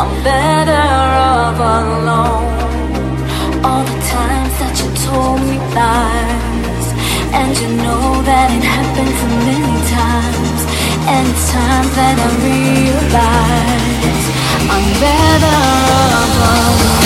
I'm better off alone. All the times that you told me lies, and you know that it happens many times, and it's time that I realize I'm better off alone.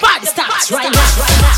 party starts right now.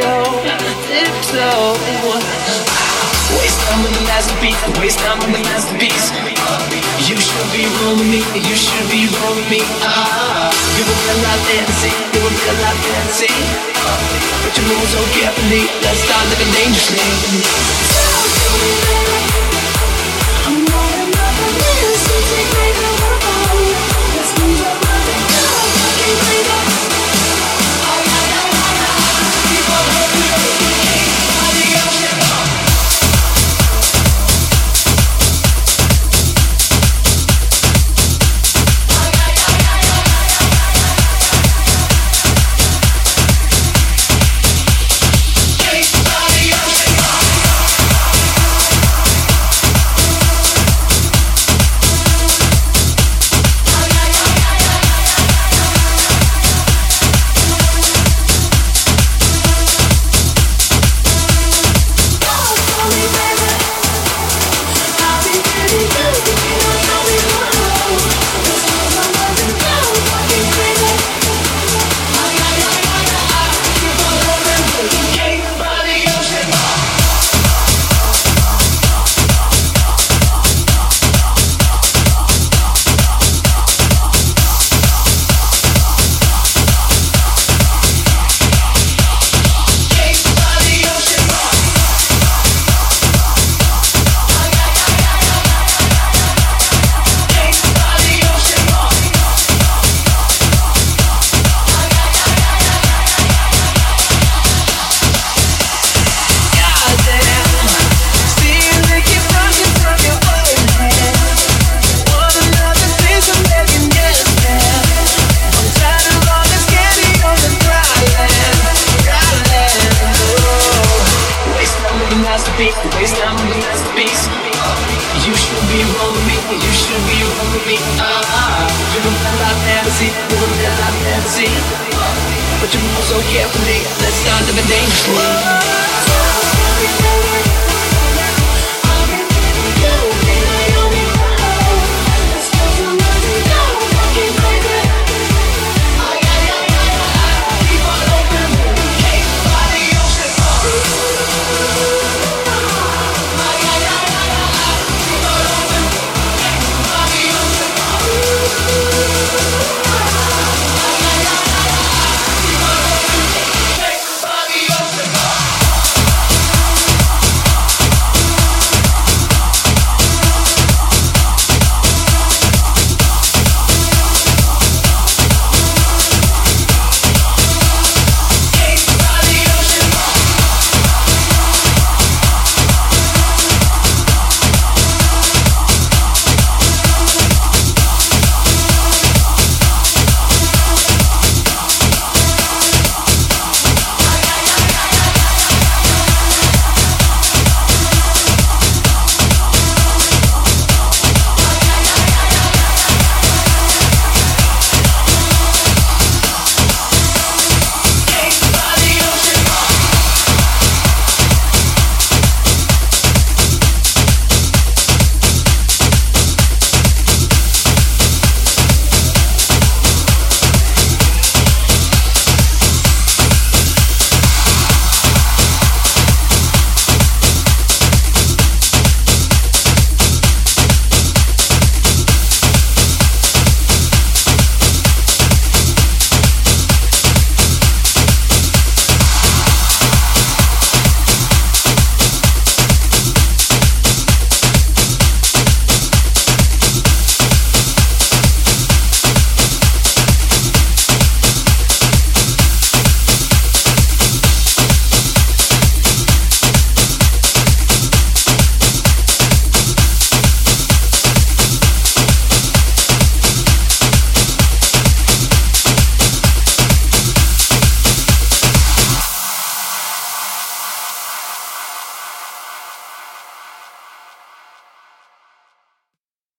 tiptoe. Waste time on the masterpiece, waste time on the masterpiece. You should be rolling me, you should be rolling me. You were real life fantasy, you were real life fantasy. But you move so carefully, let's start living dangerously. I'm not another man, so take me to the world. Let's move on. But you move so carefully, let's start living dangerously.